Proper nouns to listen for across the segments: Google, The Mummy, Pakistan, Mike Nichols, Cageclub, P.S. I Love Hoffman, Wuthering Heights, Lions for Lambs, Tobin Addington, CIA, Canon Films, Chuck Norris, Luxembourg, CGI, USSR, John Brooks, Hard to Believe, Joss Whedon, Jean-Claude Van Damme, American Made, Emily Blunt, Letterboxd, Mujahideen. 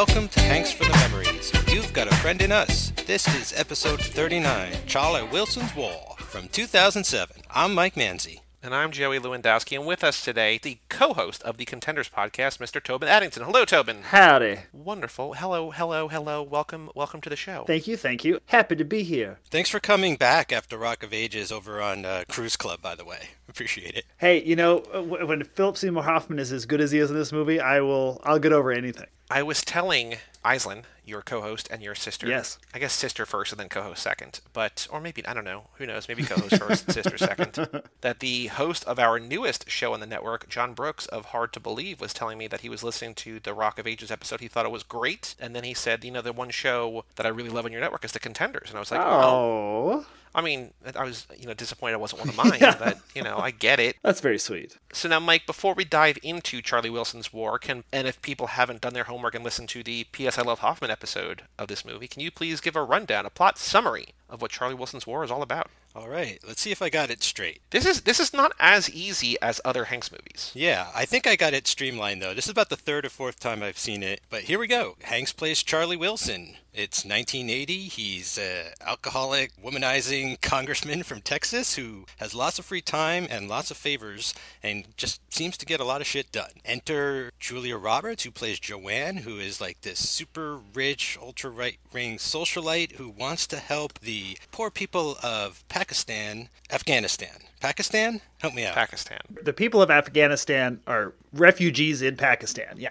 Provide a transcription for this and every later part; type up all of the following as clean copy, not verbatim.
Welcome to Hanks for the Memories. You've got a friend in us. This is episode 39, Charlie Wilson's War, from 2007. I'm Mike Manzi. And I'm Joey Lewandowski, and with us today, the co-host of the Contenders podcast, Mr. Tobin Addington. Hello, Tobin. Howdy. Wonderful. Hello. Welcome to the show. Thank you. Happy to be here. Thanks for coming back after Rock of Ages over on Cruise Club, by the way. Appreciate it. Hey, you know, when Philip Seymour Hoffman is as good as he is in this movie, I'll get over anything. I was telling Aislinn, your co-host and your sister. Yes. I guess sister first and then co-host second. Maybe co-host first, sister second. That the host of our newest show on the network, John Brooks of Hard to Believe, was telling me that he was listening to the Rock of Ages episode. He thought it was great. And then he said, the one show that I really love on your network is The Contenders. And I was like, oh. I mean, I was, disappointed it wasn't one of mine, yeah. But, I get it. That's very sweet. So now, Mike, before we dive into Charlie Wilson's War, and if people haven't done their homework and listened to the P.S. I Love Hoffman episode of this movie, can you please give a rundown, a plot summary of what Charlie Wilson's War is all about? All right, let's see if I got it straight. This is not as easy as other Hanks movies. Yeah, I think I got it streamlined, though. This is about the third or fourth time I've seen it, but here we go. Hanks plays Charlie Wilson. It's 1980. He's an alcoholic, womanizing congressman from Texas who has lots of free time and lots of favors and just seems to get a lot of shit done. Enter Julia Roberts, who plays Joanne, who is like this super rich, ultra right-wing socialite who wants to help the poor people of Afghanistan? Help me out. Pakistan. The people of Afghanistan are refugees in Pakistan, yeah.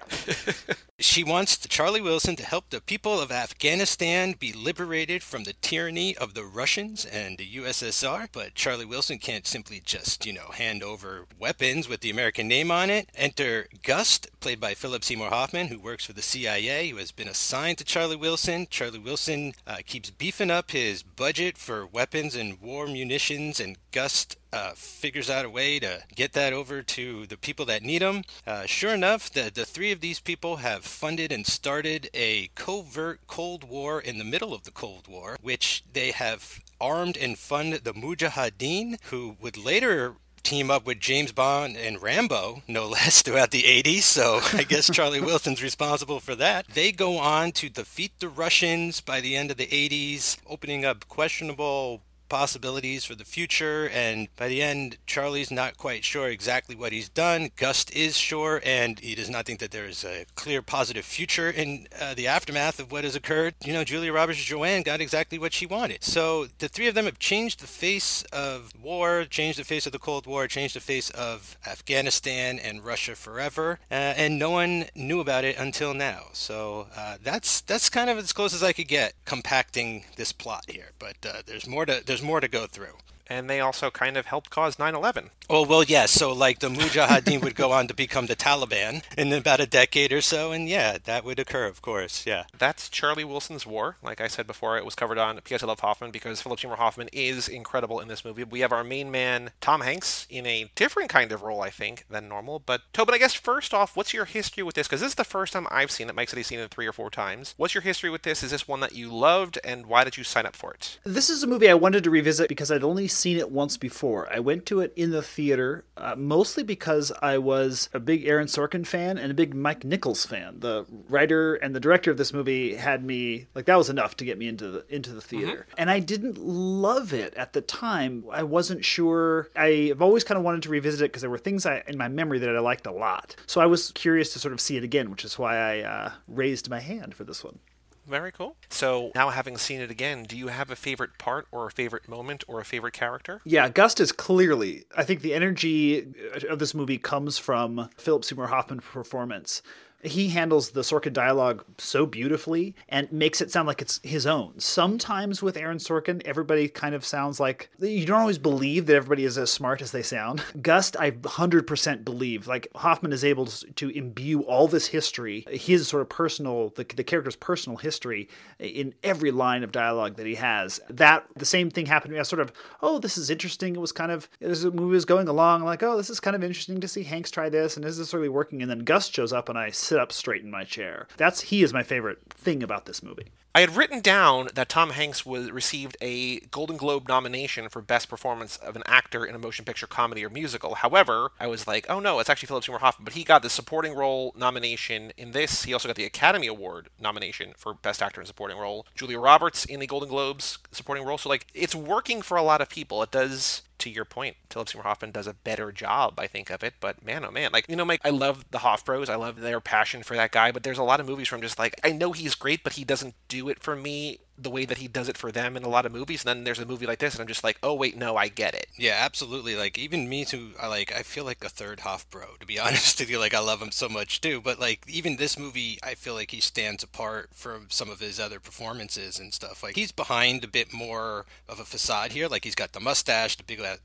She wants Charlie Wilson to help the people of Afghanistan be liberated from the tyranny of the Russians and the USSR, but Charlie Wilson can't simply just, hand over weapons with the American name on it. Enter Gust, played by Philip Seymour Hoffman, who works for the CIA, who has been assigned to Charlie Wilson. Charlie Wilson keeps beefing up his budget for weapons and war munitions, and Gust figures out a way to get that over to the people that need them. Sure enough, the three of these people have funded and started a covert Cold War in the middle of the Cold War, which they have armed and funded the Mujahideen, who would later team up with James Bond and Rambo, no less, throughout the 80s, so I guess Charlie Wilson's responsible for that. They go on to defeat the Russians by the end of the 80s, opening up questionable possibilities for the future, and by the end Charlie's not quite sure exactly what he's done. Gust is sure, and he does not think that there is a clear positive future in the aftermath of what has occurred. Julia Roberts and Joanne got exactly what she wanted. So the three of them have changed the face of war, changed the face of the Cold War, changed the face of Afghanistan and Russia forever, and no one knew about it until now. So that's kind of as close as I could get compacting this plot here, but there's more to go through. And they also kind of helped cause 9/11. Oh, well, yes. Yeah. So, the Mujahideen would go on to become the Taliban in about a decade or so. And, yeah, that would occur, of course. Yeah. That's Charlie Wilson's War. Like I said before, it was covered on P.S. I Love Hoffman because Philip Seymour Hoffman is incredible in this movie. We have our main man, Tom Hanks, in a different kind of role, I think, than normal. But, Tobin, I guess first off, what's your history with this? Because this is the first time I've seen it. Mike said he's seen it 3 or 4 times. What's your history with this? Is this one that you loved? And why did you sign up for it? This is a movie I wanted to revisit because I'd only seen it once before. I went to it in the theater mostly because I was a big Aaron Sorkin fan and a big Mike Nichols fan. The writer and the director of this movie had me that was enough to get me into the theater. Mm-hmm. And I didn't love it at the time. I wasn't sure. I've always kind of wanted to revisit it because there were things in my memory that I liked a lot. So I was curious to sort of see it again, which is why I raised my hand for this one. Very cool. So now having seen it again, do you have a favorite part or a favorite moment or a favorite character? Yeah, Gust is clearly, I think the energy of this movie comes from Philip Seymour Hoffman's performance. He handles the Sorkin dialogue so beautifully and makes it sound like it's his own. Sometimes with Aaron Sorkin, everybody kind of sounds like you don't always believe that everybody is as smart as they sound. Gust, I 100% believe. Hoffman is able to imbue all this history, his sort of personal, the character's personal history in every line of dialogue that he has. That, the same thing happened to me. I was sort of, oh, this is interesting. It was kind of, as the movie was going along, oh, this is kind of interesting to see Hanks try this, and is this really working? And then Gust shows up and I sit up straight in my chair. He is my favorite thing about this movie. I had written down that Tom Hanks received a Golden Globe nomination for Best Performance of an Actor in a Motion Picture Comedy or Musical. However, I was like, oh no, it's actually Philip Seymour Hoffman, but he got the Supporting Role nomination in this. He also got the Academy Award nomination for Best Actor in Supporting Role. Julia Roberts in the Golden Globes Supporting Role. So, like, it's working for a lot of people. It does... To your point, Philip Seymour Hoffman does a better job, I think, of it. But man, oh man, like, you know, Mike, I love the Hoff Bros. I love their passion for that guy. But there's a lot of movies from just like, I know he's great, but he doesn't do it for me the way that he does it for them in a lot of movies. And then there's a movie like this, and I'm just like, oh wait, no, I get it. Yeah, absolutely. Like, even me too, I feel like a third Hoff bro, to be honest with you. Like, I love him so much too, but like, even this movie, I feel like he stands apart from some of his other performances and stuff. Like, he's behind a bit more of a facade here. Like, he's got the mustache, the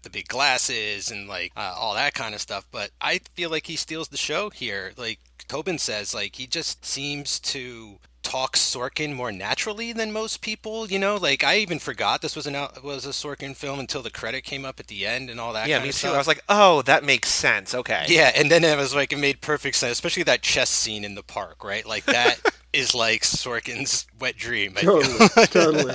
big glasses, and like all that kind of stuff. But I feel like he steals the show here. Like Tobin says, like, he just seems to talk Sorkin more naturally than most people, you know? Like, I even forgot this was a Sorkin film until the credit came up at the end and all that kind of stuff. Yeah, me too. I was like, oh, that makes sense. Okay. Yeah, and then I was like, it made perfect sense, especially that chess scene in the park, right? Like, that... is like Sorkin's wet dream. Totally.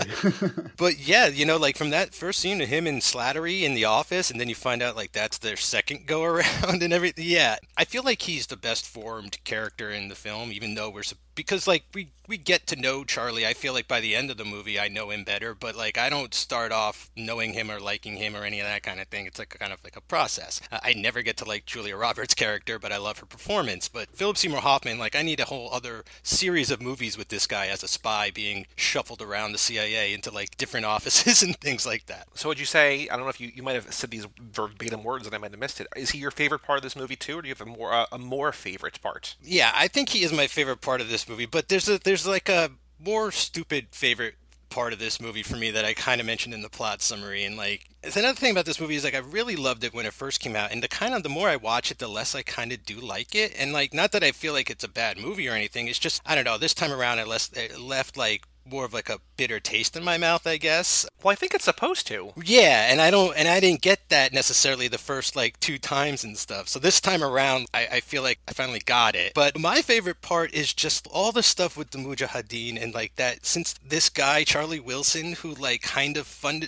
But yeah, you know, like from that first scene of him and Slattery in the office, and then you find out like that's their second go around and everything. Yeah, I feel like he's the best formed character in the film, even though because like we get to know Charlie. I feel like by the end of the movie, I know him better, but like I don't start off knowing him or liking him or any of that kind of thing. It's like kind of like a process. I never get to like Julia Roberts' character, but I love her performance. But Philip Seymour Hoffman, like I need a whole other series of movies with this guy as a spy being shuffled around the CIA into like different offices and things like that. So would you say, I don't know if you might have said these verbatim words and I might have missed it, is he your favorite part of this movie too, or do you have a more favorite part? Yeah, I think he is my favorite part of this movie, but there's like a more stupid favorite part of this movie for me that I kind of mentioned in the plot summary. And like, it's another thing about this movie is like I really loved it when it first came out, and the more I watch it, the less I kind of do like it. And like, not that I feel like it's a bad movie or anything, it's just, I don't know, this time around it left like more of like a bitter taste in my mouth, I guess. Well, I think it's supposed to. Yeah, and I didn't get that necessarily the first like two times and stuff. So this time around, I feel like I finally got it. But my favorite part is just all the stuff with the Mujahideen and like that, since this guy, Charlie Wilson, who like funded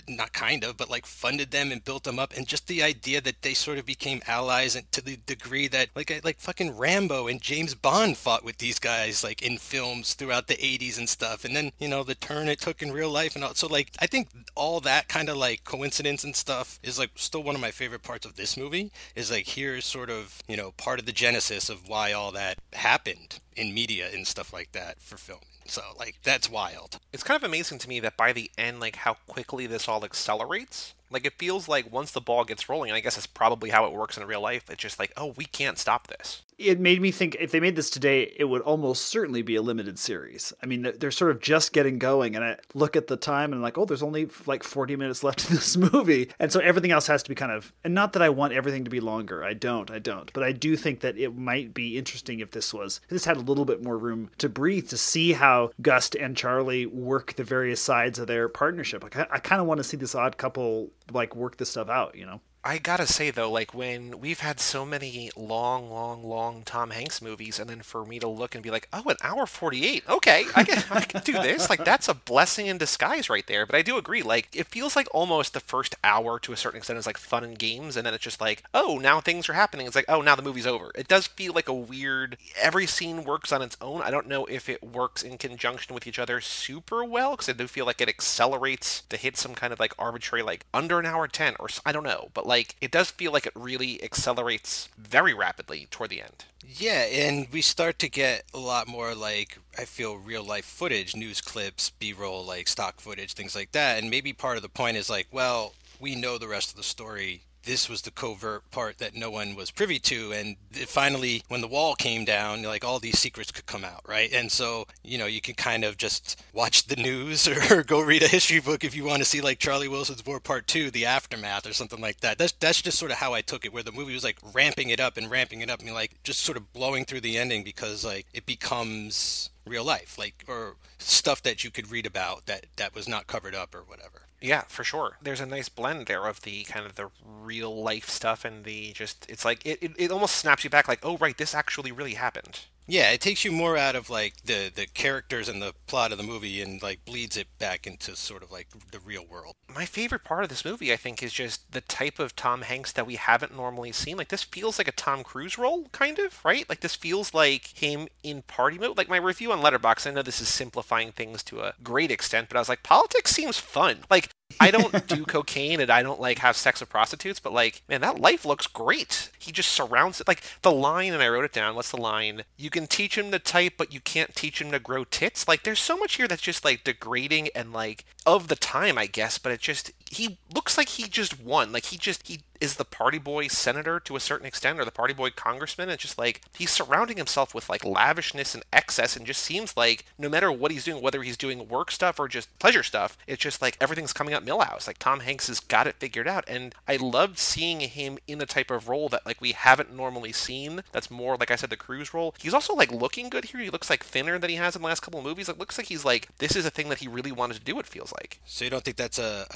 them and built them up, and just the idea that they sort of became allies, and to the degree that like fucking Rambo and James Bond fought with these guys like in films throughout the 80s and stuff. And then, you know, the turn it took in real life and all. So like, I think all that kind of like coincidence and stuff is like still one of my favorite parts of this movie, is like, here's sort of, you know, part of the genesis of why all that happened in media and stuff like that for film. So like, that's wild. It's kind of amazing to me that by the end, like how quickly this all accelerates. Like, it feels like once the ball gets rolling, and I guess that's probably how it works in real life, it's just like, oh, we can't stop this. It made me think, if they made this today, it would almost certainly be a limited series. I mean, they're sort of just getting going, and I look at the time and I'm like, oh, there's only like 40 minutes left in this movie. And so everything else has to be kind of, and not that I want everything to be longer. I don't. But I do think that it might be interesting if this had a little bit more room to breathe, to see how Gust and Charlie work the various sides of their partnership. Like, I kind of want to see this odd couple like work this stuff out, you know? I gotta say, though, like, when we've had so many long, long, long Tom Hanks movies, and then for me to look and be like, oh, an hour 48, okay, I can do this. Like, that's a blessing in disguise right there. But I do agree, like, it feels like almost the first hour to a certain extent is like fun and games, and then it's just like, oh, now things are happening. It's like, oh, now the movie's over. It does feel like a weird, every scene works on its own. I don't know if it works in conjunction with each other super well, because I do feel like it accelerates to hit some kind of like arbitrary, like, under an hour 10, or I don't know, but like, it does feel like it really accelerates very rapidly toward the end. Yeah, and we start to get a lot more, like, I feel real-life footage, news clips, B-roll, like, stock footage, things like that. And maybe part of the point is, like, well, we know the rest of the story. This was the covert part that no one was privy to. And finally, when the wall came down, like, all these secrets could come out, right? And so, you know, you can kind of just watch the news or go read a history book if you want to see, like, Charlie Wilson's War Part 2, The Aftermath, or something like that. That's just sort of how I took it, where the movie was, like, ramping it up and, like, just sort of blowing through the ending because, like, it becomes real life, like, or stuff that you could read about that was not covered up or whatever. Yeah, for sure. There's a nice blend there of the kind of the real life stuff and the just, it's like, it almost snaps you back like, oh, right, this actually really happened. Yeah, it takes you more out of like the characters and the plot of the movie and like bleeds it back into sort of like the real world. My favorite part of this movie, I think, is just the type of Tom Hanks that we haven't normally seen. Like, this feels like a Tom Cruise role, kind of, right? Like, this feels like him in party mode. Like, my review on Letterboxd, I know this is simplifying things to a great extent, but I was like, politics seems fun. Like, I don't do cocaine and I don't like have sex with prostitutes, but like, man, that life looks great. He just surrounds it. Like the line, and I wrote it down, what's the line? You can teach him to type, but you can't teach him to grow tits. Like, there's so much here that's just like degrading and like of the time, I guess, but it just, he looks like he just won. Like he is the party boy senator to a certain extent, or the party boy congressman. It's just like he's surrounding himself with like lavishness and excess, and just seems like no matter what he's doing, whether he's doing work stuff or just pleasure stuff, it's just like everything's coming up Milhouse. Like, Tom Hanks has got it figured out, and I loved seeing him in the type of role that like we haven't normally seen. That's more, like I said, the Cruise role. He's also like looking good here. He looks like thinner than he has in the last couple of movies. It looks like he's like, this is a thing that he really wanted to do, it feels like. So you don't think that's a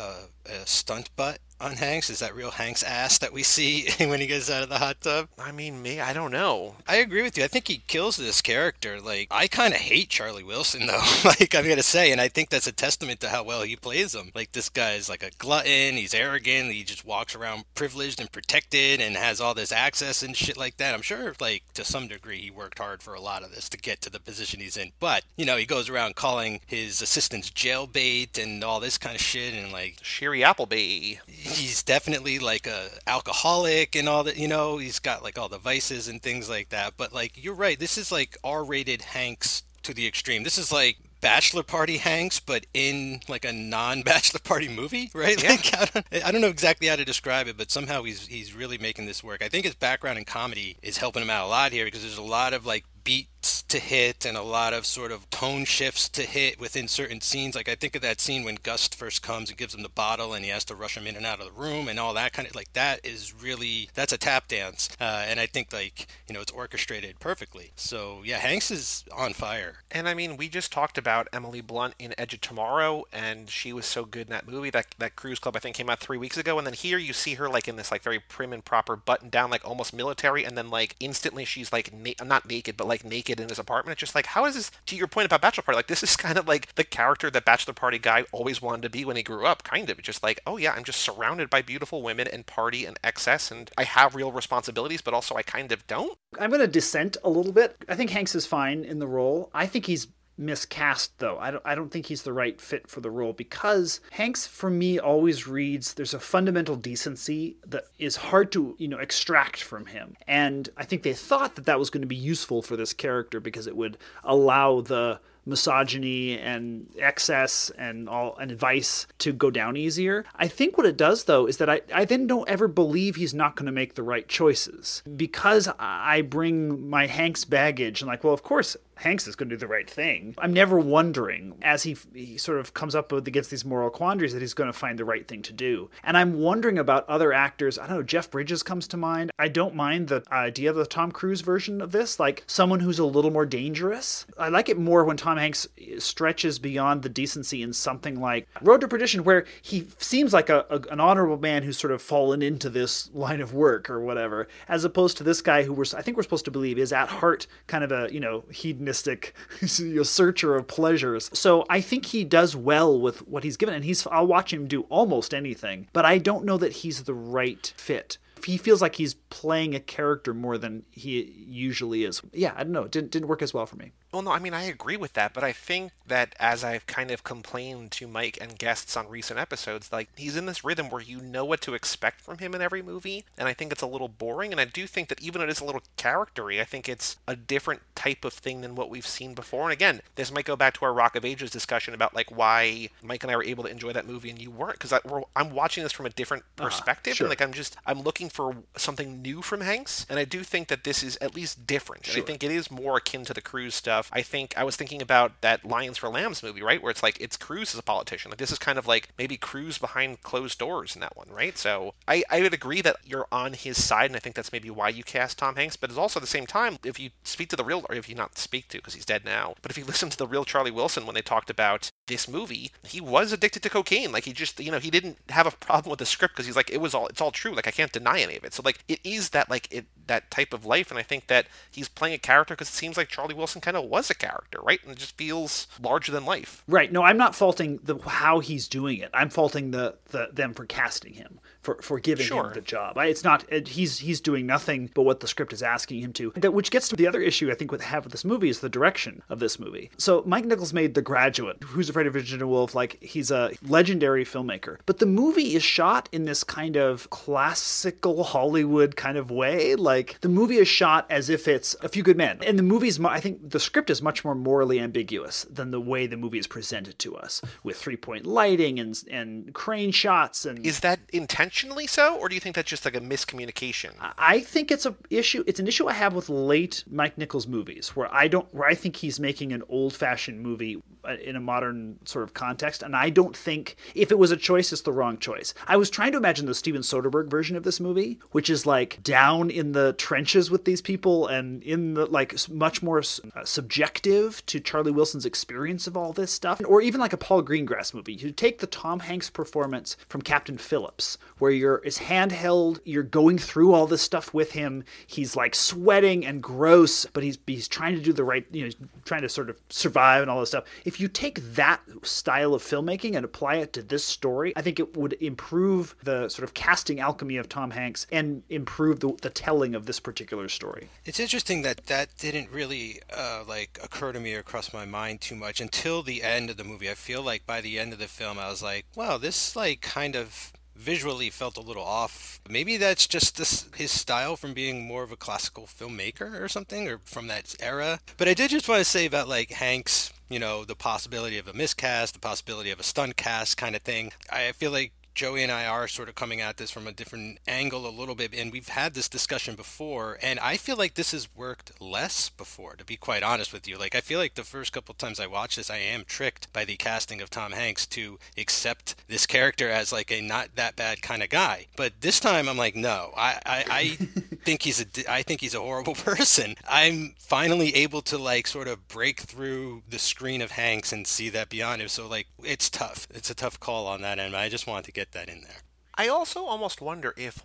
stunt butt on Hanks? Is that real Hanks ass that we see when he gets out of the hot tub? I mean, me, I don't know. I agree with you. I think he kills this character. Like, I kind of hate Charlie Wilson, though. Like, I'm going to say, and I think that's a testament to how well he plays him. Like, this guy is like a glutton. He's arrogant. He just walks around privileged and protected and has all this access and shit like that. I'm sure, like, to some degree, he worked hard for a lot of this to get to the position he's in. But, you know, he goes around calling his assistants jailbait and all this kind of shit and, like... Shiri Appleby. He's definitely like a alcoholic and all that, you know, he's got like all the vices and things like that. But like, you're right. This is like R-rated Hanks to the extreme. This is like Bachelor Party Hanks, but in like a non-Bachelor Party movie, right? Yeah. Like, I don't know exactly how to describe it, but somehow he's really making this work. I think his background in comedy is helping him out a lot here, because there's a lot of like beats to hit and a lot of sort of tone shifts to hit within certain scenes. Like, I think of that scene when Gust first comes and gives him the bottle and he has to rush him in and out of the room and all that kind of, like, that is really, that's a tap dance. And I think, like, you know, it's orchestrated perfectly. So yeah, Hanks is on fire. And I mean, we just talked about Emily Blunt in Edge of Tomorrow, and she was so good in that movie. That Cruise Club, I think, came out 3 weeks ago, and then here you see her like in this like very prim and proper, button down, like almost military, and then like instantly she's like not naked, but like naked in his apartment. It's just like, how is this, to your point about Bachelor Party, like this is kind of like the character that Bachelor Party guy always wanted to be when he grew up, kind of. It's just like, oh yeah, I'm just surrounded by beautiful women and party and excess, and I have real responsibilities, but also I kind of don't. I'm going to dissent a little bit. I think Hanks is fine in the role. I think he's miscast, though. I don't think he's the right fit for the role, because Hanks, for me, always reads, there's a fundamental decency that is hard to, you know, extract from him. And I think they thought that was going to be useful for this character, because it would allow the misogyny and excess and vice to go down easier. I think what it does, though, is that I then don't ever believe he's not going to make the right choices, because I bring my Hanks baggage and like, well, of course Hanks is going to do the right thing. I'm never wondering, as he sort of comes up against these moral quandaries, that he's going to find the right thing to do. And I'm wondering about other actors. I don't know, Jeff Bridges comes to mind. I don't mind the idea of the Tom Cruise version of this, like someone who's a little more dangerous. I like it more when Tom Hanks stretches beyond the decency in something like Road to Perdition, where he seems like an honorable man who's sort of fallen into this line of work or whatever, as opposed to this guy who I think we're supposed to believe is at heart kind of a, you know, hedonistic searcher of pleasures. So I think he does well with what he's given, and I'll watch him do almost anything, but I don't know that he's the right fit. He feels like he's playing a character more than he usually is. Yeah, I don't know. It didn't work as well for me. Well, no, I mean, I agree with that, but I think that as I've kind of complained to Mike and guests on recent episodes, like, he's in this rhythm where you know what to expect from him in every movie, and I think it's a little boring, and I do think that even though it is a little charactery, I think it's a different type of thing than what we've seen before. And again, this might go back to our Rock of Ages discussion about, like, why Mike and I were able to enjoy that movie and you weren't, because I'm watching this from a different perspective, sure. And, like, I'm looking for something new from Hanks, and I do think that this is at least different. Sure. And I think it is more akin to the Cruise stuff. I think I was thinking about that Lions for Lambs movie, right? Where it's like, it's Cruise as a politician. Like, this is kind of like maybe Cruise behind closed doors in that one, right? So I would agree that you're on his side, and I think that's maybe why you cast Tom Hanks. But it's also at the same time, if you speak to the real, or if you not speak to, because he's dead now, but if you listen to the real Charlie Wilson when they talked about this movie, he was addicted to cocaine. Like, he just, you know, he didn't have a problem with the script, because he's like, it's all true. Like, I can't deny any of it. So like, it is that, like, it that type of life, and I think that he's playing a character because it seems like Charlie Wilson kind of was a character, right? And it just feels larger than life. Right. No, I'm not faulting how he's doing it. I'm faulting them for casting him, for giving him the job. It's not he's doing nothing but what the script is asking him to. Which gets to the other issue I think we have with this movie is the direction of this movie. So Mike Nichols made The Graduate, Who's Afraid of Virginia Woolf? Like, he's a legendary filmmaker, but the movie is shot in this kind of classical Hollywood kind of way. Like, the movie is shot as if it's A Few Good Men, and the movie's, I think the script is much more morally ambiguous than the way the movie is presented to us, with 3-point lighting and crane shots. And is that intentionally so, or do you think that's just like a miscommunication? I think it's an issue I have with late Mike Nichols movies, where I think he's making an old-fashioned movie in a modern sort of context, and I don't think, if it was a choice, it's the wrong choice. I was trying to imagine the Steven Soderbergh version of this movie, which is like down in the trenches with these people and in the, like, much more subjective to Charlie Wilson's experience of all this stuff, or even like a Paul Greengrass movie. You take the Tom Hanks performance from Captain Phillips, where it's handheld, you're going through all this stuff with him, he's like sweating and gross, but he's trying to do the right, he's trying to sort of survive and all this stuff. If you take that style of filmmaking and apply it to this story, I think it would improve the sort of casting alchemy of Tom Hanks and improve the telling of this particular story. It's interesting that didn't really occur to me or cross my mind too much until the end of the movie. I feel like by the end of the film, I was like, wow, this like kind of visually felt a little off. Maybe that's just his style from being more of a classical filmmaker or something, or from that era. But I did just want to say about like Hanks, you know, the possibility of a miscast, the possibility of a stunt cast kind of thing. I feel like Joey and I are sort of coming at this from a different angle a little bit, and we've had this discussion before, and I feel like this has worked less before, to be quite honest with you. Like, I feel like the first couple times I watched this, I am tricked by the casting of Tom Hanks to accept this character as like a not that bad kind of guy. But this time I'm like, no, I think he's a horrible person. I'm finally able to like sort of break through the screen of Hanks and see that beyond him. So like, it's tough. It's a tough call on that end. I just wanted to get that in there. I also almost wonder if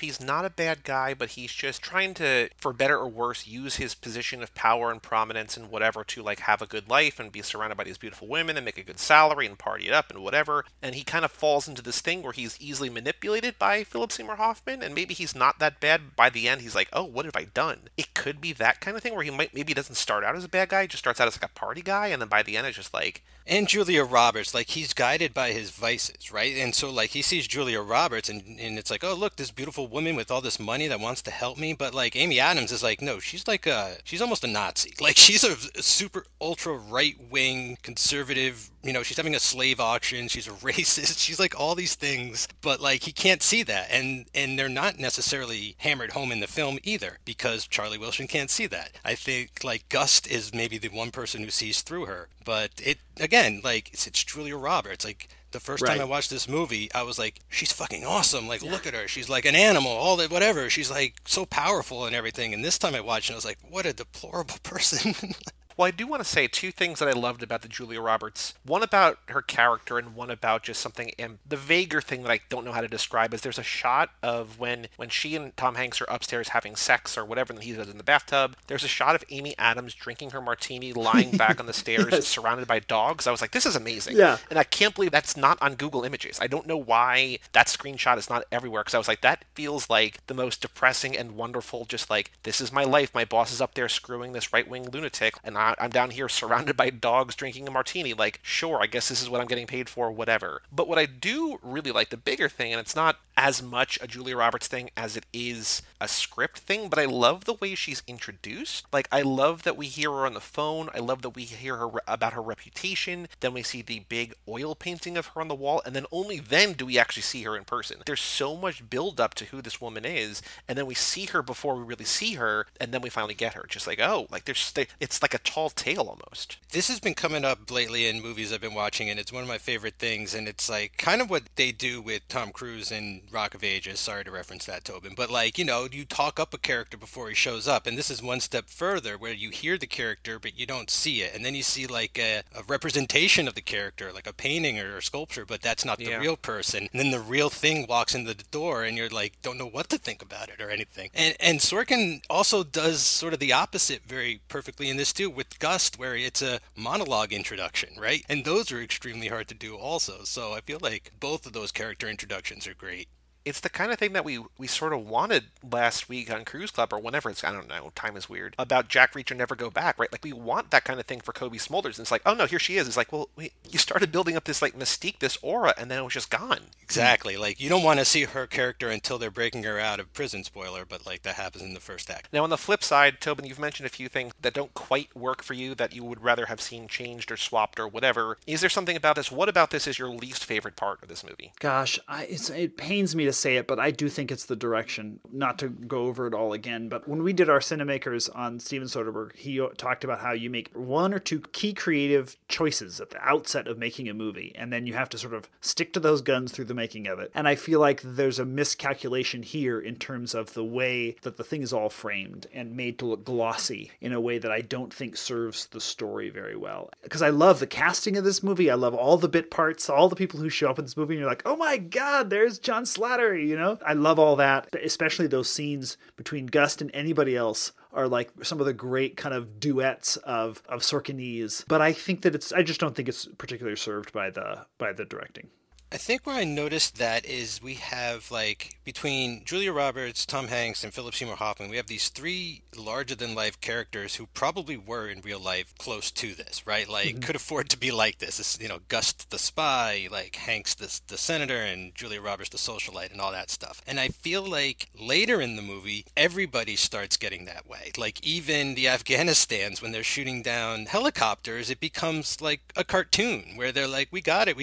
he's not a bad guy, but he's just trying to, for better or worse, use his position of power and prominence and whatever to like have a good life and be surrounded by these beautiful women and make a good salary and party it up and whatever. And he kind of falls into this thing where he's easily manipulated by Philip Seymour Hoffman, and maybe he's not that bad. By the end, he's like, oh, what have I done? It could be that kind of thing where he maybe doesn't start out as a bad guy, just starts out as like a party guy, and then by the end it's just like... And Julia Roberts, like, he's guided by his vices, right? And so like he sees Julia Roberts and it's like, oh, look, this beautiful woman with all this money that wants to help me. But like Amy Adams is like, no, she's like she's almost a Nazi. Like, she's a super ultra right wing conservative, you know, she's having a slave auction, she's a racist, she's like all these things. But like, he can't see that, and they're not necessarily hammered home in the film either, because Charlie Wilson can't see that. I think like Gust is maybe the one person who sees through her, but it, again, like it's Julia Roberts. Like, the first time I watched this movie, I was like, she's fucking awesome. Like, look at her. She's like an animal, all that, whatever. She's like so powerful and everything. And this time I watched and I was like, what a deplorable person. Well, I do want to say two things that I loved about the Julia Roberts. One about her character, and one about just something, and the vaguer thing that I don't know how to describe, is there's a shot of when she and Tom Hanks are upstairs having sex or whatever, and he does in the bathtub. There's a shot of Amy Adams drinking her martini, lying back on the stairs, surrounded by dogs. I was like, this is amazing. Yeah. And I can't believe that's not on Google Images. I don't know why that screenshot is not everywhere, because I was like, that feels like the most depressing and wonderful, just like, this is my life. My boss is up there screwing this right-wing lunatic, and I'm down here surrounded by dogs drinking a martini. Like, sure, I guess this is what I'm getting paid for, whatever. But what I do really like, the bigger thing, and it's not as much a Julia Roberts thing as it is a script thing, but I love the way she's introduced. Like, I love that we hear her on the phone. I love that we hear her about her reputation. Then we see the big oil painting of her on the wall, and then only then do we actually see her in person. There's so much build up to who this woman is, and then we see her before we really see her, and then we finally get her. Just like, oh, like, it's like a tall tale almost. This has been coming up lately in movies I've been watching, and it's one of my favorite things. And it's like kind of what they do with Tom Cruise in Rock of Ages. Sorry to reference that, Tobin. But like, you know, you talk up a character before he shows up. And this is one step further where you hear the character, but you don't see it. And then you see like a representation of the character, like a painting or a sculpture, but that's not the real person. And then the real thing walks into the door and you're like, don't know what to think about it or anything. And Sorkin also does sort of the opposite very perfectly in this too with Gust, where it's a monologue introduction, right? And those are extremely hard to do also. So I feel like both of those character introductions are great. It's the kind of thing that we sort of wanted last week on Cruise Club or whenever it's, I don't know, time is weird, about Jack Reacher Never Go Back, right? Like, we want that kind of thing for Cobie Smulders. And it's like, oh, no, here she is. It's like, well, you started building up this, like, mystique, this aura, and then it was just gone. Exactly. Like, you don't want to see her character until they're breaking her out of prison, spoiler, but, like, that happens in the first act. Now, on the flip side, Tobin, you've mentioned a few things that don't quite work for you that you would rather have seen changed or swapped or whatever. Is there something about this? What about this is your least favorite part of this movie? Gosh, it pains me to say it, but I do think it's the direction. Not to go over it all again, but when we did our Cinemakers on Steven Soderbergh, he talked about how you make one or two key creative choices at the outset of making a movie, and then you have to sort of stick to those guns through the making of it. And I feel like there's a miscalculation here in terms of the way that the thing is all framed and made to look glossy in a way that I don't think serves the story very well. Because I love the casting of this movie. I love all the bit parts, all the people who show up in this movie, and you're like, oh my God, there's John Slattery. You know, I love all that, especially those scenes between Gust and anybody else are like some of the great kind of duets of Sorkinese. But I think that I just don't think it's particularly served by the directing. I think where I noticed that is we have, like, between Julia Roberts, Tom Hanks, and Philip Seymour Hoffman, we have these three larger-than-life characters who probably were, in real life, close to this, right? Like, could afford to be like this. It's, you know, Gust the spy, like, Hanks the senator, and Julia Roberts the socialite, and all that stuff. And I feel like later in the movie, everybody starts getting that way. Like, even the Afghanistans, when they're shooting down helicopters, it becomes, like, a cartoon, where they're like, we got it,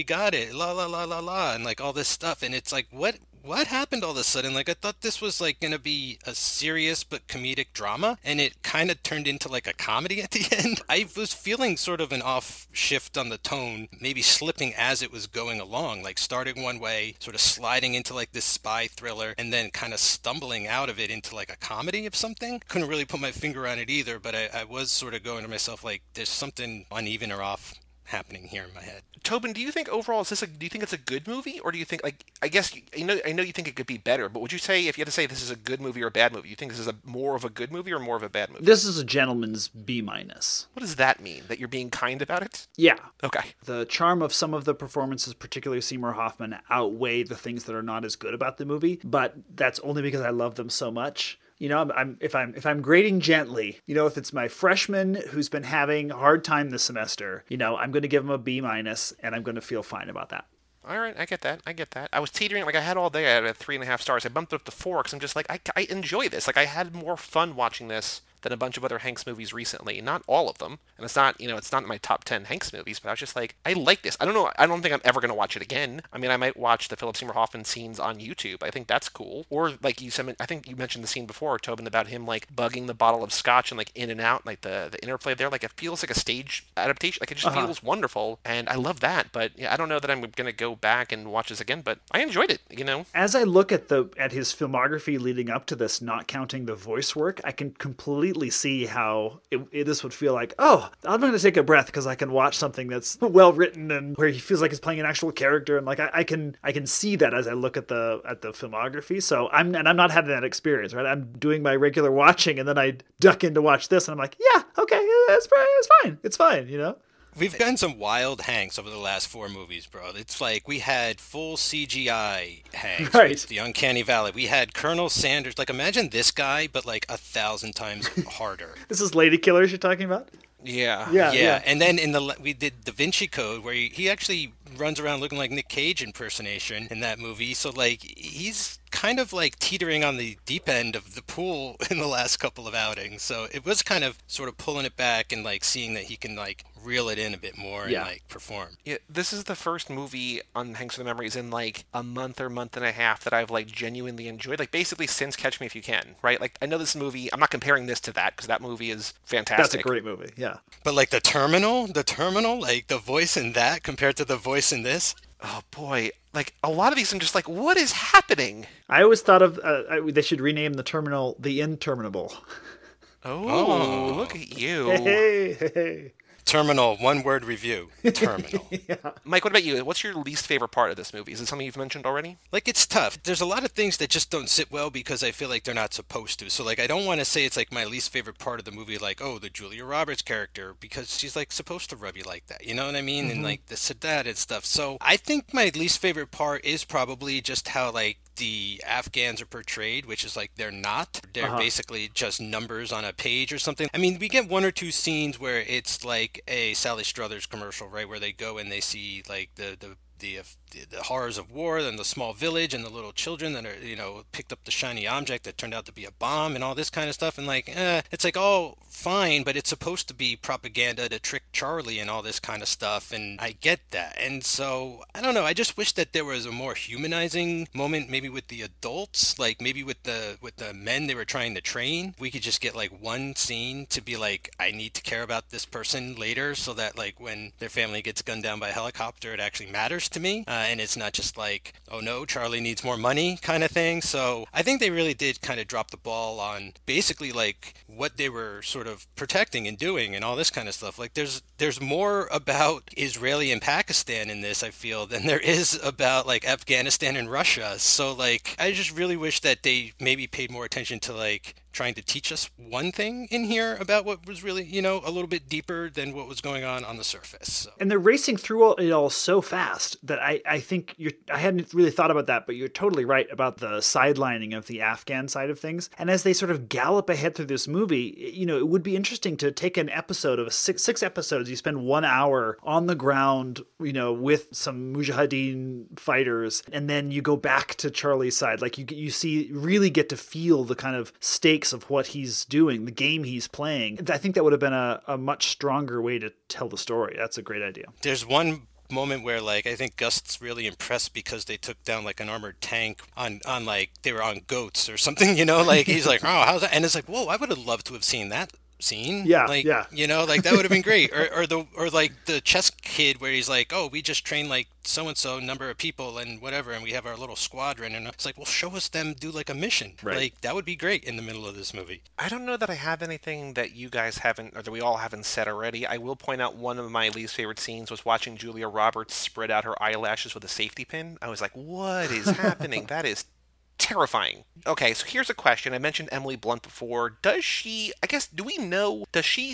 la, la, la, la. And like all this stuff, and it's like, what happened all of a sudden? Like, I thought this was like going to be a serious but comedic drama, and it kind of turned into like a comedy at the end. I was feeling sort of an off shift on the tone, maybe slipping as it was going along, like starting one way, sort of sliding into like this spy thriller, and then kind of stumbling out of it into like a comedy of something. Couldn't really put my finger on it either, but I was sort of going to myself like, there's something uneven or off happening here in my head. Tobin, do you think overall do you think it's a good movie, or do you think, like, I guess I know you think it could be better, but would you say, if you had to say this is a good movie or a bad movie, you think this is a more of a good movie or more of a bad movie? This is a gentleman's B-. What does that mean? That you're being kind about it? Yeah. Okay. The charm of some of the performances, particularly Seymour Hoffman, outweigh the things that are not as good about the movie, but that's only because I love them so much. You know, if I'm grading gently, you know, if it's my freshman who's been having a hard time this semester, you know, I'm going to give him a B-, and I'm going to feel fine about that. All right, I get that. I was teetering, like, I had all day, I had a 3.5 stars. I bumped it up to 4 because I'm just like, I enjoy this. Like, I had more fun watching this than a bunch of other Hanks movies recently. Not all of them. And it's not, you know, it's not in my top 10 Hanks movies, but I was just like, I like this. I don't know. I don't think I'm ever going to watch it again. I mean, I might watch the Philip Seymour Hoffman scenes on YouTube. I think that's cool. Or like you said, I think you mentioned the scene before, Tobin, about him like bugging the bottle of scotch and like in and out, like the interplay there. Like, it feels like a stage adaptation. Like, it just feels wonderful. And I love that. But yeah, I don't know that I'm going to go back and watch this again, but I enjoyed it, you know? As I look at his filmography leading up to this, not counting the voice work, I can completely see how this would feel like, oh, I'm going to take a breath because I can watch something that's well written and where he feels like he's playing an actual character, and like I can see that as I look at the filmography. So I'm not having that experience, right? I'm doing my regular watching, and then I duck in to watch this, and I'm like, yeah, okay, it's fine, you know. We've gotten some wild Hanks over the last 4 movies, bro. It's like we had full CGI Hanks, right, with the Uncanny Valley. We had Colonel Sanders. Like, imagine this guy, but like 1,000 times harder. This is Lady Killers you're talking about? Yeah. And then we did Da Vinci Code, where he actually runs around looking like Nick Cage impersonation in that movie. So, like, he's kind of like teetering on the deep end of the pool in the last couple of outings. So it was kind of sort of pulling it back and like seeing that he can like reel it in a bit more and like perform. Yeah, this is the first movie on Hanks for the Memories in like a month or month and a half that I've like genuinely enjoyed, like basically since Catch Me If You Can, right? Like I know this movie, I'm not comparing this to that because that movie is fantastic. That's a great movie, yeah. But like The Terminal, like the voice in that compared to the voice in this. Oh boy, like a lot of these I'm just like, what is happening? I always thought of, they should rename The Terminal The Interminable. Oh, look at you. Hey. Terminal, one word review. Terminal. Yeah. Mike, what about you? What's your least favorite part of this movie? Is it something you've mentioned already? Like, it's tough. There's a lot of things that just don't sit well because I feel like they're not supposed to. So, like, I don't want to say it's like my least favorite part of the movie, like, oh, the Julia Roberts character, because she's like supposed to rub you like that. You know what I mean? Mm-hmm. And like the Sadat and stuff. So I think my least favorite part is probably just how like the Afghans are portrayed, which is like they're not. They're basically just numbers on a page or something. I mean, we get one or two scenes where it's like a Sally Struthers commercial, right, where they go and they see like the horrors of war and the small village and the little children that are, you know, picked up the shiny object that turned out to be a bomb and all this kind of stuff. And like, it's like, oh, fine, but it's supposed to be propaganda to trick Charlie and all this kind of stuff. And I get that. And so, I don't know. I just wish that there was a more humanizing moment, maybe with the adults, like maybe with the men they were trying to train. We could just get like one scene to be like, I need to care about this person later so that like when their family gets gunned down by a helicopter, it actually matters to me. And it's not just like, oh no, Charlie needs more money kind of thing. So I think they really did kind of drop the ball on basically like what they were sort of protecting and doing and all this kind of stuff. Like there's more about Israeli and Pakistan in this, I feel, than there is about like Afghanistan and Russia. So like, I just really wish that they maybe paid more attention to like trying to teach us one thing in here about what was really, you know, a little bit deeper than what was going on the surface. So. And they're racing through it all so fast that I think I hadn't really thought about that, but you're totally right about the sidelining of the Afghan side of things. And as they sort of gallop ahead through this movie, you know, it would be interesting to take an episode of six episodes. You spend 1 hour on the ground, you know, with some Mujahideen fighters, and then you go back to Charlie's side. Like you see, really get to feel the kind of stake of what he's doing, the game he's playing. I think that would have been a much stronger way to tell the story. That's a great idea. There's one moment where like I think Gust's really impressed because they took down like an armored tank on like they were on goats or something, you know, like he's like, oh, how's that? And it's like, whoa, I would have loved to have seen that scene. Yeah, like, yeah, you know, like that would have been great. Or like the chess kid where he's like, oh, we just trained like so-and-so number of people and whatever, and we have our little squadron, and it's like, well, show us them do like a mission, right? Like that would be great in the middle of this movie. I don't know that I have anything that you guys haven't, or that we all haven't said already. I will point out one of my least favorite scenes was watching Julia Roberts spread out her eyelashes with a safety pin. I was like, what is happening? That is terrifying. Okay, so here's a question. I mentioned Emily Blunt before. Does she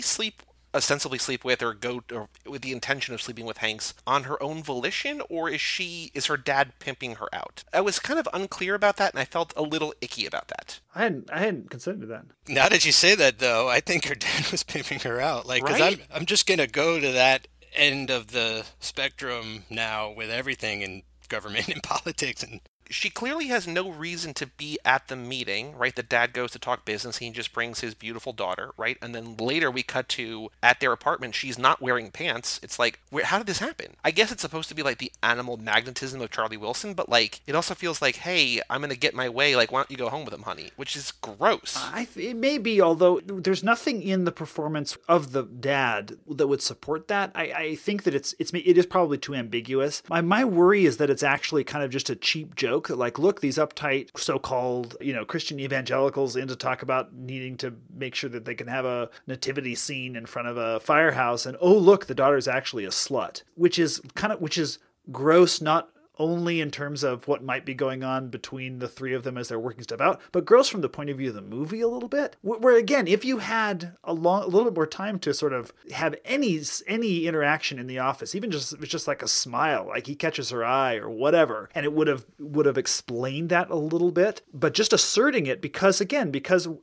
sleep, ostensibly sleep with, or go or with the intention of sleeping with Hanks on her own volition, or is her dad pimping her out? I was kind of unclear about that, and I felt a little icky about that. I hadn't considered that. Now that you say that, though, I think her dad was pimping her out. Like, because right? I'm just going to go to that end of the spectrum now with everything in government and politics and... She clearly has no reason to be at the meeting, right? The dad goes to talk business. He just brings his beautiful daughter, right? And then later we cut to at their apartment. She's not wearing pants. It's like, how did this happen? I guess it's supposed to be like the animal magnetism of Charlie Wilson, but like it also feels like, hey, I'm going to get my way. Like, why don't you go home with him, honey? Which is gross. It may be, although there's nothing in the performance of the dad that would support that. I think that it is probably too ambiguous. My worry is that it's actually kind of just a cheap joke. That like, look, these uptight so-called, you know, Christian evangelicals in to talk about needing to make sure that they can have a nativity scene in front of a firehouse, and oh look, the daughter's actually a slut, which is gross, not only in terms of what might be going on between the three of them as they're working stuff out, but grows from the point of view of the movie a little bit. Where again, if you had a little bit more time to sort of have any interaction in the office, even just it was just like a smile, like he catches her eye or whatever, and it would have explained that a little bit. But just asserting it because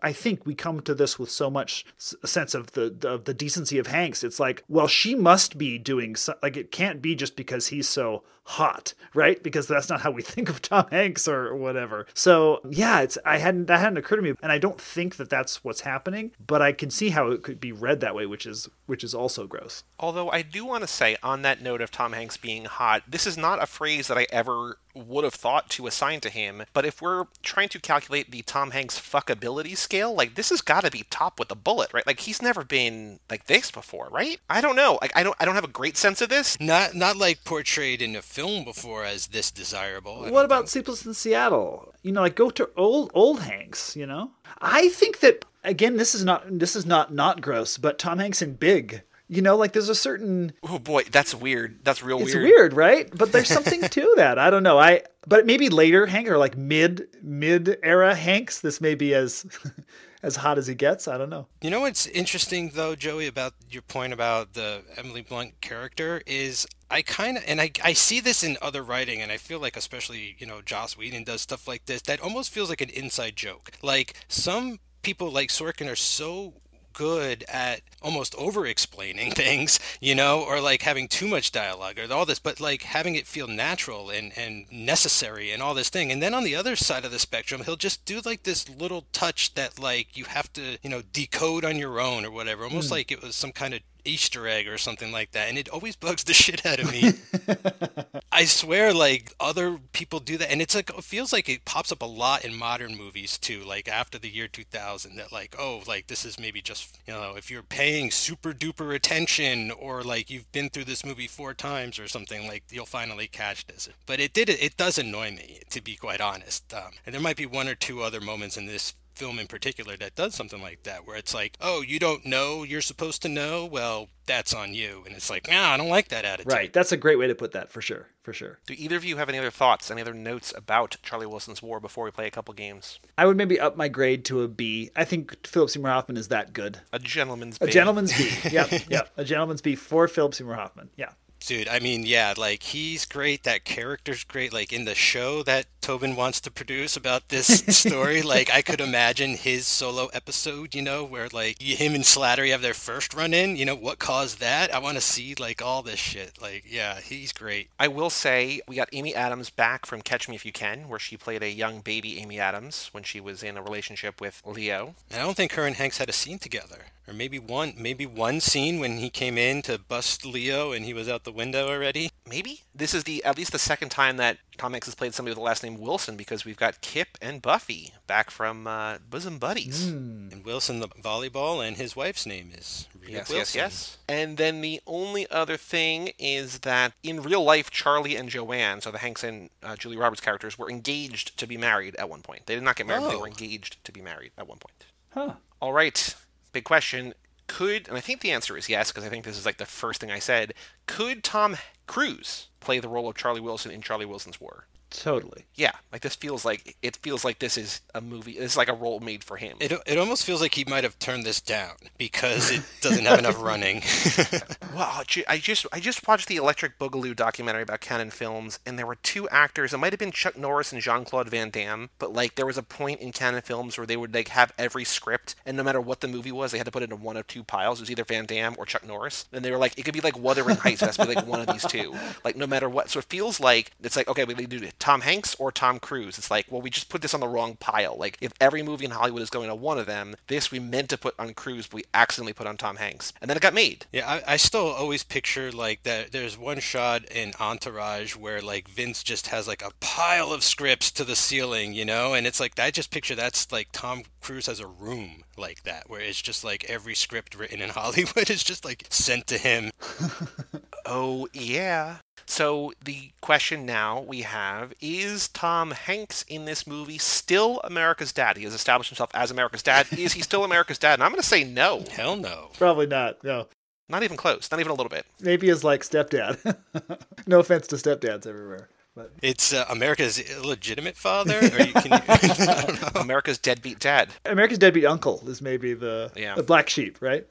I think we come to this with so much sense of the decency of Hanks. It's like, well, she must be doing so, like it can't be just because he's so hot, right? Because that's not how we think of Tom Hanks or whatever. So yeah, that hadn't occurred to me, and I don't think that's what's happening. But I can see how it could be read that way, which is also gross. Although I do want to say, on that note of Tom Hanks being hot, this is not a phrase that I ever would have thought to assign to him, but if we're trying to calculate the Tom Hanks fuckability scale, like this has got to be top with a bullet, right? Like he's never been like this before, right? I don't know. Like I don't have a great sense of this. Not like portrayed in a film before as this desirable. What about Sleepless in Seattle? You know, like go to old Hanks. You know, I think that again, this is not gross, but Tom Hanks in Big. You know, like there's a certain... Oh boy, that's weird. That's real weird. It's weird, right? But there's something to that. I don't know. But maybe later Hank, or like mid era Hanks, this may be as as hot as he gets. I don't know. You know what's interesting though, Joey, about your point about the Emily Blunt character is I kind of, and I see this in other writing, and I feel like especially, you know, Joss Whedon does stuff like this that almost feels like an inside joke. Like some people like Sorkin are so good at almost over-explaining things, you know, or like having too much dialogue or all this, but like having it feel natural and necessary and all this thing. And then on the other side of the spectrum, he'll just do like this little touch that like you have to, you know, decode on your own or whatever, almost like it was some kind of Easter egg or something like that, and it always bugs the shit out of me. I swear, like other people do that, and it's like it feels like it pops up a lot in modern movies too, like after the year 2000, that like, oh, like this is maybe just, you know, if you're paying super duper attention or like you've been through this movie 4 times or something, like you'll finally catch this. But it does annoy me, to be quite honest, and there might be 1 or 2 other moments in this film in particular that does something like that, where it's like, oh, you don't know, you're supposed to know, well, that's on you. And it's like, nah, I don't like that attitude. Right, that's a great way to put that, for sure, for sure. Do either of you have any other thoughts, any other notes about Charlie Wilson's War before we play a couple games? I would maybe up my grade to a B. I think Philip Seymour Hoffman is that good. A gentleman's B. A gentleman's B, yep. A gentleman's B for Philip Seymour Hoffman, yeah. Dude, I mean, yeah, like, he's great, that character's great, like, in the show that Tobin wants to produce about this story, like, I could imagine his solo episode, you know, where, like, him and Slattery have their first run-in, you know, what caused that? I want to see, like, all this shit, like, yeah, he's great. I will say, we got Amy Adams back from Catch Me If You Can, where she played a young baby Amy Adams when she was in a relationship with Leo. I don't think her and Hanks had a scene together. Or maybe one scene when he came in to bust Leo and he was out the window already. Maybe? This is at least the second time that Tom Hanks has played somebody with the last name Wilson, because we've got Kip and Buffy back from Bosom Buddies. Mm. And Wilson the volleyball, and his wife's name is Rita Wilson. Yes. And then the only other thing is that in real life, Charlie and Joanne, so the Hanks and Julia Roberts characters, were engaged to be married at one point. They did not get married, They were engaged to be married at one point. Huh. All right. Big question, and I think the answer is yes, because I think this is like the first thing I said, could Tom Cruise play the role of Charlie Wilson in Charlie Wilson's War? Totally. Yeah, like it feels like this is a movie, it's like a role made for him. It almost feels like he might have turned this down because it doesn't have enough running. Wow, I just watched the Electric Boogaloo documentary about Canon Films, and there were 2 actors, it might have been Chuck Norris and Jean-Claude Van Damme, but like there was a point in Canon Films where they would like have every script, and no matter what the movie was, they had to put it in one of 2 piles. It was either Van Damme or Chuck Norris, and they were like, it could be like Wuthering Heights, it has to be like one of these 2, like no matter what. So it feels like it's like, okay, we need to do it. Tom Hanks or Tom Cruise. It's like, well, we just put this on the wrong pile. Like, if every movie in Hollywood is going to one of them, this we meant to put on Cruise, but we accidentally put on Tom Hanks. And then it got made. Yeah, I still always picture, like, that there's one shot in Entourage where, like, Vince just has, like, a pile of scripts to the ceiling, you know? And it's like, I just picture that's, like, Tom Cruise has a room like that, where it's just, like, every script written in Hollywood is just, like, sent to him. Oh, yeah. So the question now we have, is Tom Hanks in this movie still America's dad? He has established himself as America's dad. Is he still America's dad? And I'm going to say no. Hell no. Probably not, no. Not even close. Not even a little bit. Maybe as like stepdad. No offense to stepdads everywhere. But it's America's illegitimate father? America's deadbeat dad. America's deadbeat uncle is maybe the black sheep, right?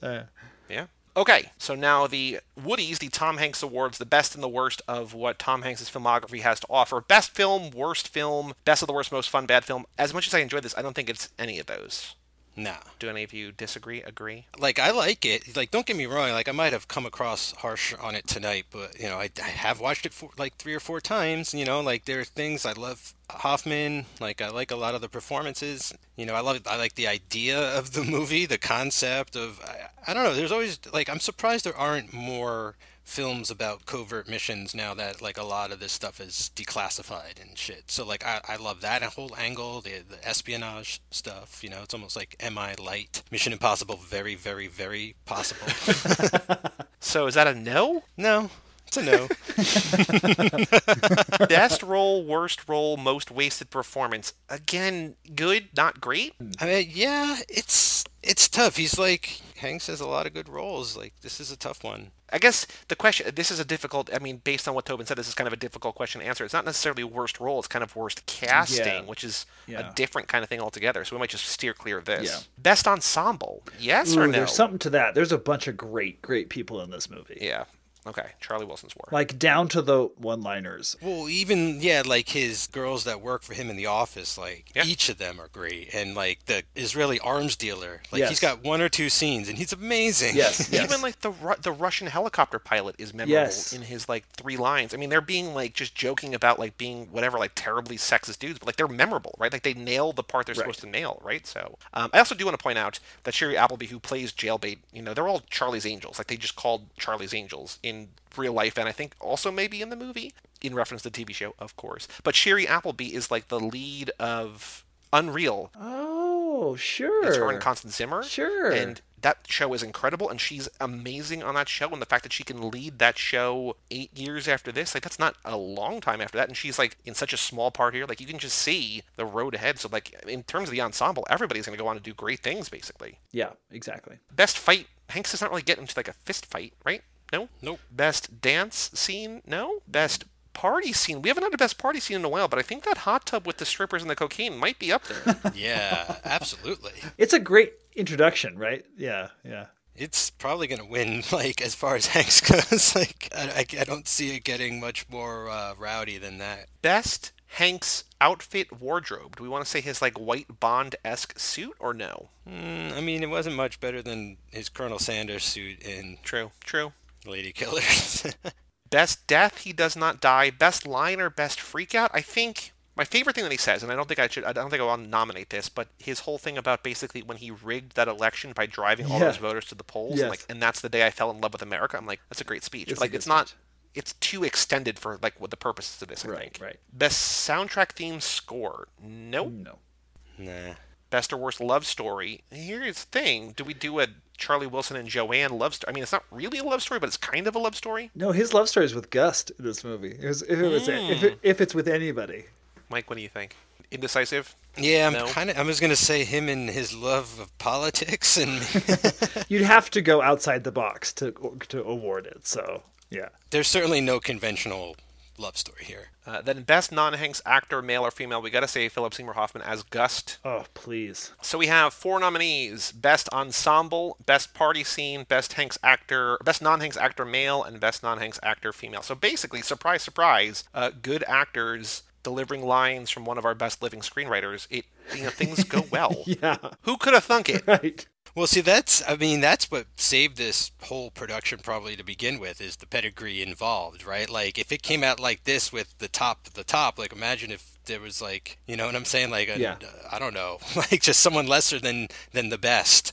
Yeah. Okay, so now the Woodies, the Tom Hanks Awards, the best and the worst of what Tom Hanks' filmography has to offer. Best film, worst film, best of the worst, most fun, bad film. As much as I enjoy this, I don't think it's any of those. No. Do any of you disagree, agree? Like, I like it. Like, don't get me wrong. Like, I might have come across harsh on it tonight, but, you know, I have watched it like 3 or 4 times. You know, like, there are things I love. Hoffman, like, I like a lot of the performances. You know, I like the idea of the movie, the concept of, I don't know. There's always, like, I'm surprised there aren't more films about covert missions now that, like, a lot of this stuff is declassified and shit. So, like, I love that whole angle, the espionage stuff, you know. It's almost like MI Light. Mission Impossible, very, very, very possible. So is that a no? No. It's a no. Best role, worst role, most wasted performance. Again, good, not great. I mean, yeah, it's tough. He's like, Hanks has a lot of good roles. Like, this is a tough one. I guess the question, based on what Tobin said, this is kind of a difficult question to answer. It's not necessarily worst role, it's kind of worst casting, which is a different kind of thing altogether. So we might just steer clear of this. Yeah. Best ensemble, yes or no? There's something to that. There's a bunch of great, great people in this movie. Yeah. Okay, Charlie Wilson's War. Like, down to the one-liners. Well, even, like, his girls that work for him in the office, like, each of them are great. And, like, the Israeli arms dealer, like, he's got 1 or 2 scenes, and he's amazing. Yes. Even, like, the Russian helicopter pilot is memorable in his, like, 3 lines. I mean, they're being, like, just joking about, like, being whatever, like, terribly sexist dudes, but, like, they're memorable, right? Like, they nail the part they're supposed to nail, right? So, I also do want to point out that Shiri Appleby, who plays Jailbait, you know, they're all Charlie's Angels. Like, they just called Charlie's Angels in real life, and I think also maybe in the movie, in reference to the TV show, of course. But Shiri Appleby is like the lead of Unreal. Oh, sure. It's her and Constance Zimmer. Sure. And that show is incredible, and she's amazing on that show, and the fact that she can lead that show 8 years after this, like, that's not a long time after that, and she's, like, in such a small part here, like, you can just see the road ahead. So, like, in terms of the ensemble, everybody's going to go on to do great things, basically. Yeah, exactly. Best fight. Hanks does not really get into, like, a fist fight, right? No? Nope. Best dance scene? No? Best party scene? We haven't had a best party scene in a while, but I think that hot tub with the strippers and the cocaine might be up there. Yeah, absolutely. It's a great introduction, right? Yeah. It's probably going to win, like, as far as Hanks goes. Like, I don't see it getting much more rowdy than that. Best Hanks outfit wardrobe. Do we want to say his, like, white Bond-esque suit or no? I mean, it wasn't much better than his Colonel Sanders suit in... True. Lady Killers. Best death, he does not die. Best line or best freakout? I think my favorite thing that he says, and I don't think I want to nominate this, but his whole thing about basically when he rigged that election by driving all those voters to the polls, and that's the day I fell in love with America. I'm like, that's a great speech. It's like, it's too extended for like what the purposes of this. I think. Right. Best soundtrack theme score? Nope. No. Nah. Best or worst love story. Here's the thing. Do we do a Charlie Wilson and Joanne love story? I mean, it's not really a love story, but it's kind of a love story. No, his love story is with Gust in this movie. If it's with anybody. Mike, what do you think? Indecisive? Yeah, I'm just going to say him and his love of politics. And you'd have to go outside the box to award it, so yeah. There's certainly no conventional love story here. Then best non-Hanks actor, male or female, we gotta say Philip Seymour Hoffman as Gust. Oh, please. So we have 4 nominees. Best ensemble, best party scene, best Hanks actor, best non-Hanks actor male, and best non-Hanks actor female. So basically, surprise, surprise, good actors delivering lines from one of our best living screenwriters. Things go well. Yeah. Who could have thunk it? Right. Well, see, that's what saved this whole production probably to begin with, is the pedigree involved, right? Like, if it came out like this with the top, like, imagine if there was, like, you know what I'm saying? Like, I don't know, like, just someone lesser than the best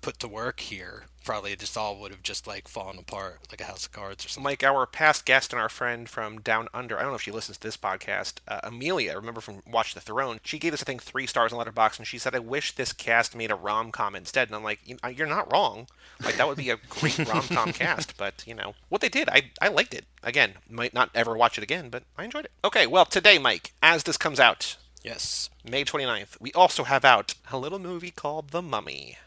put to work here. Probably this all would have just, like, fallen apart like a house of cards or something. Like our past guest and our friend from Down Under, I don't know if she listens to this podcast, Amelia, remember from Watch the Throne, she gave us, I think, 3 stars on Letterboxd, and she said, I wish this cast made a rom-com instead. And I'm like, you're not wrong. Like, that would be a great rom-com cast, but, you know, what they did, I liked it. Again, might not ever watch it again, but I enjoyed it. Okay, well, today, Mike, as this comes out, May 29th, we also have out a little movie called The Mummy.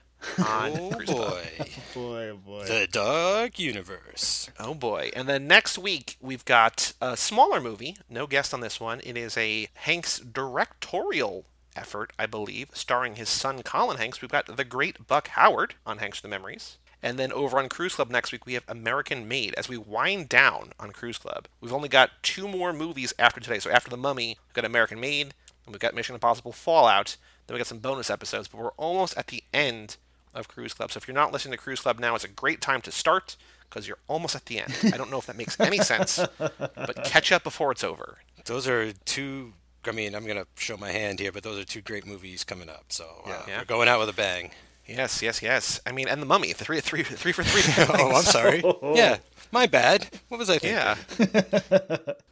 on Cruise Club. Boy. The Dark Universe. Oh, boy. And then next week, we've got a smaller movie. No guest on this one. It is a Hanks directorial effort, I believe, starring his son, Colin Hanks. We've got The Great Buck Howard on Hanks for the Memories. And then over on Cruise Club next week, we have American Made. As we wind down on Cruise Club, we've only got two more movies after today. So after The Mummy, we've got American Made, and we've got Mission Impossible Fallout. Then we've got some bonus episodes, but we're almost at the end of Cruise Club. So if you're not listening to Cruise Club now, it's a great time to start because you're almost at the end. I don't know if that makes any sense, but catch up before it's over. Those are two... I mean, I'm going to show my hand here, but those are two great movies coming up. So we're going out with a bang. Yes. I mean, and The Mummy, the three for three. Oh, I'm sorry. Yeah, my bad. What was I thinking? Yeah.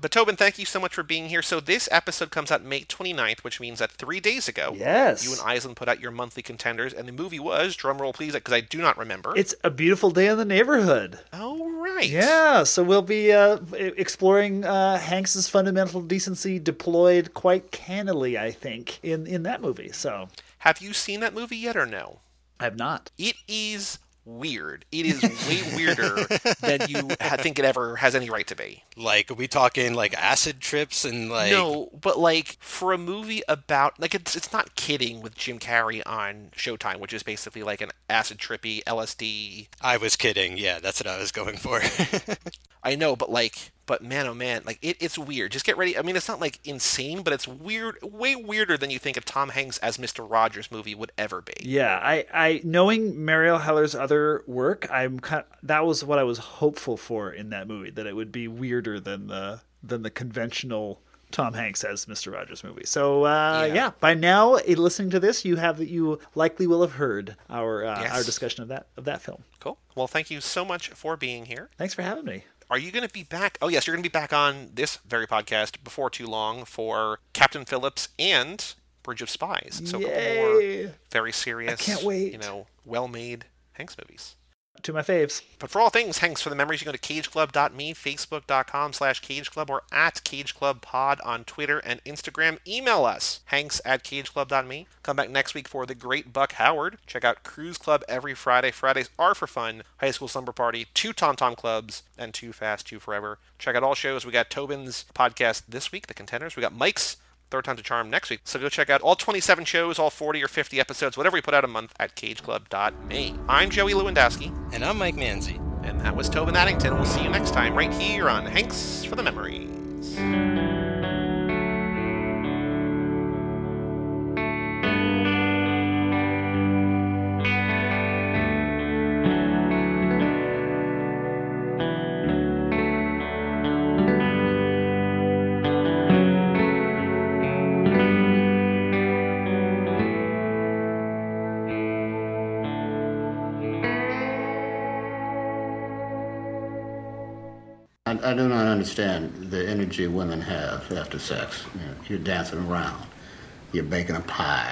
But Tobin, thank you so much for being here. So this episode comes out May 29th, which means that 3 days ago, you and Aislinn put out your monthly contenders, and the movie was, drumroll please, because I do not remember. It's A Beautiful Day in the Neighborhood. Oh, right. Yeah, so we'll be exploring Hanks's fundamental decency deployed quite cannily, I think, in that movie. So, have you seen that movie yet or no? I have not. It is weird. It is way weirder than you think it ever has any right to be. Like, are we talking, like, acid trips and, like... No, but, like, for a movie about... Like, it's not kidding with Jim Carrey on Showtime, which is basically, like, an acid-trippy LSD... I was kidding. Yeah, that's what I was going for. I know, but, like... But man, oh man, like it's weird. Just get ready. I mean, it's not like insane, but it's weird, way weirder than you think a Tom Hanks as Mr. Rogers movie would ever be. Yeah, I knowing Mariel Heller's other work, that was what I was hopeful for in that movie, that it would be weirder than the conventional Tom Hanks as Mr. Rogers movie. So yeah, by now, listening to this, you likely will have heard our discussion of that film. Cool. Well, thank you so much for being here. Thanks for having me. Are you going to be back? Oh, yes, you're going to be back on this very podcast before too long for Captain Phillips and Bridge of Spies. So a couple more very serious, I can't wait. Well-made Hanks movies. To my faves. But for all things Hanks for the Memories, you can go to cageclub.me, facebook.com/cageclub, or at cageclubpod on Twitter and Instagram. Email us, hanks@cageclub.me. Come back next week for The Great Buck Howard. Check out Cruise Club every Friday. Fridays are for fun. High School Slumber Party, 2 Tom Tom Clubs, and 2 Fast, 2 Forever. Check out all shows. We got Tobin's podcast this week, The Contenders. We got Mike's Third Time's a Charm next week. So go check out all 27 shows, all 40 or 50 episodes, whatever we put out a month at cageclub.me. I'm Joey Lewandowski. And I'm Mike Manzi. And that was Tobin Addington. We'll see you next time right here on Hanks for the Memories. I do not understand the energy women have after sex. You're dancing around. You're baking a pie.